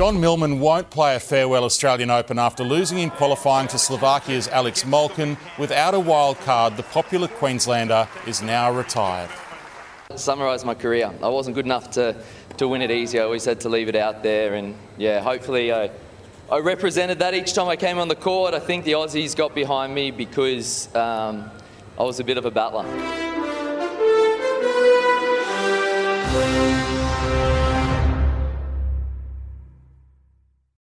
John Millman won't play a farewell Australian Open after losing in qualifying to Slovakia's Alex Molkan. Without a wild card, the popular Queenslander is now retired. Summarise my career. I wasn't good enough to win it easy. I always had to leave it out there, and yeah, hopefully I represented that each time I came on the court. I think the Aussies got behind me because I was a bit of a battler.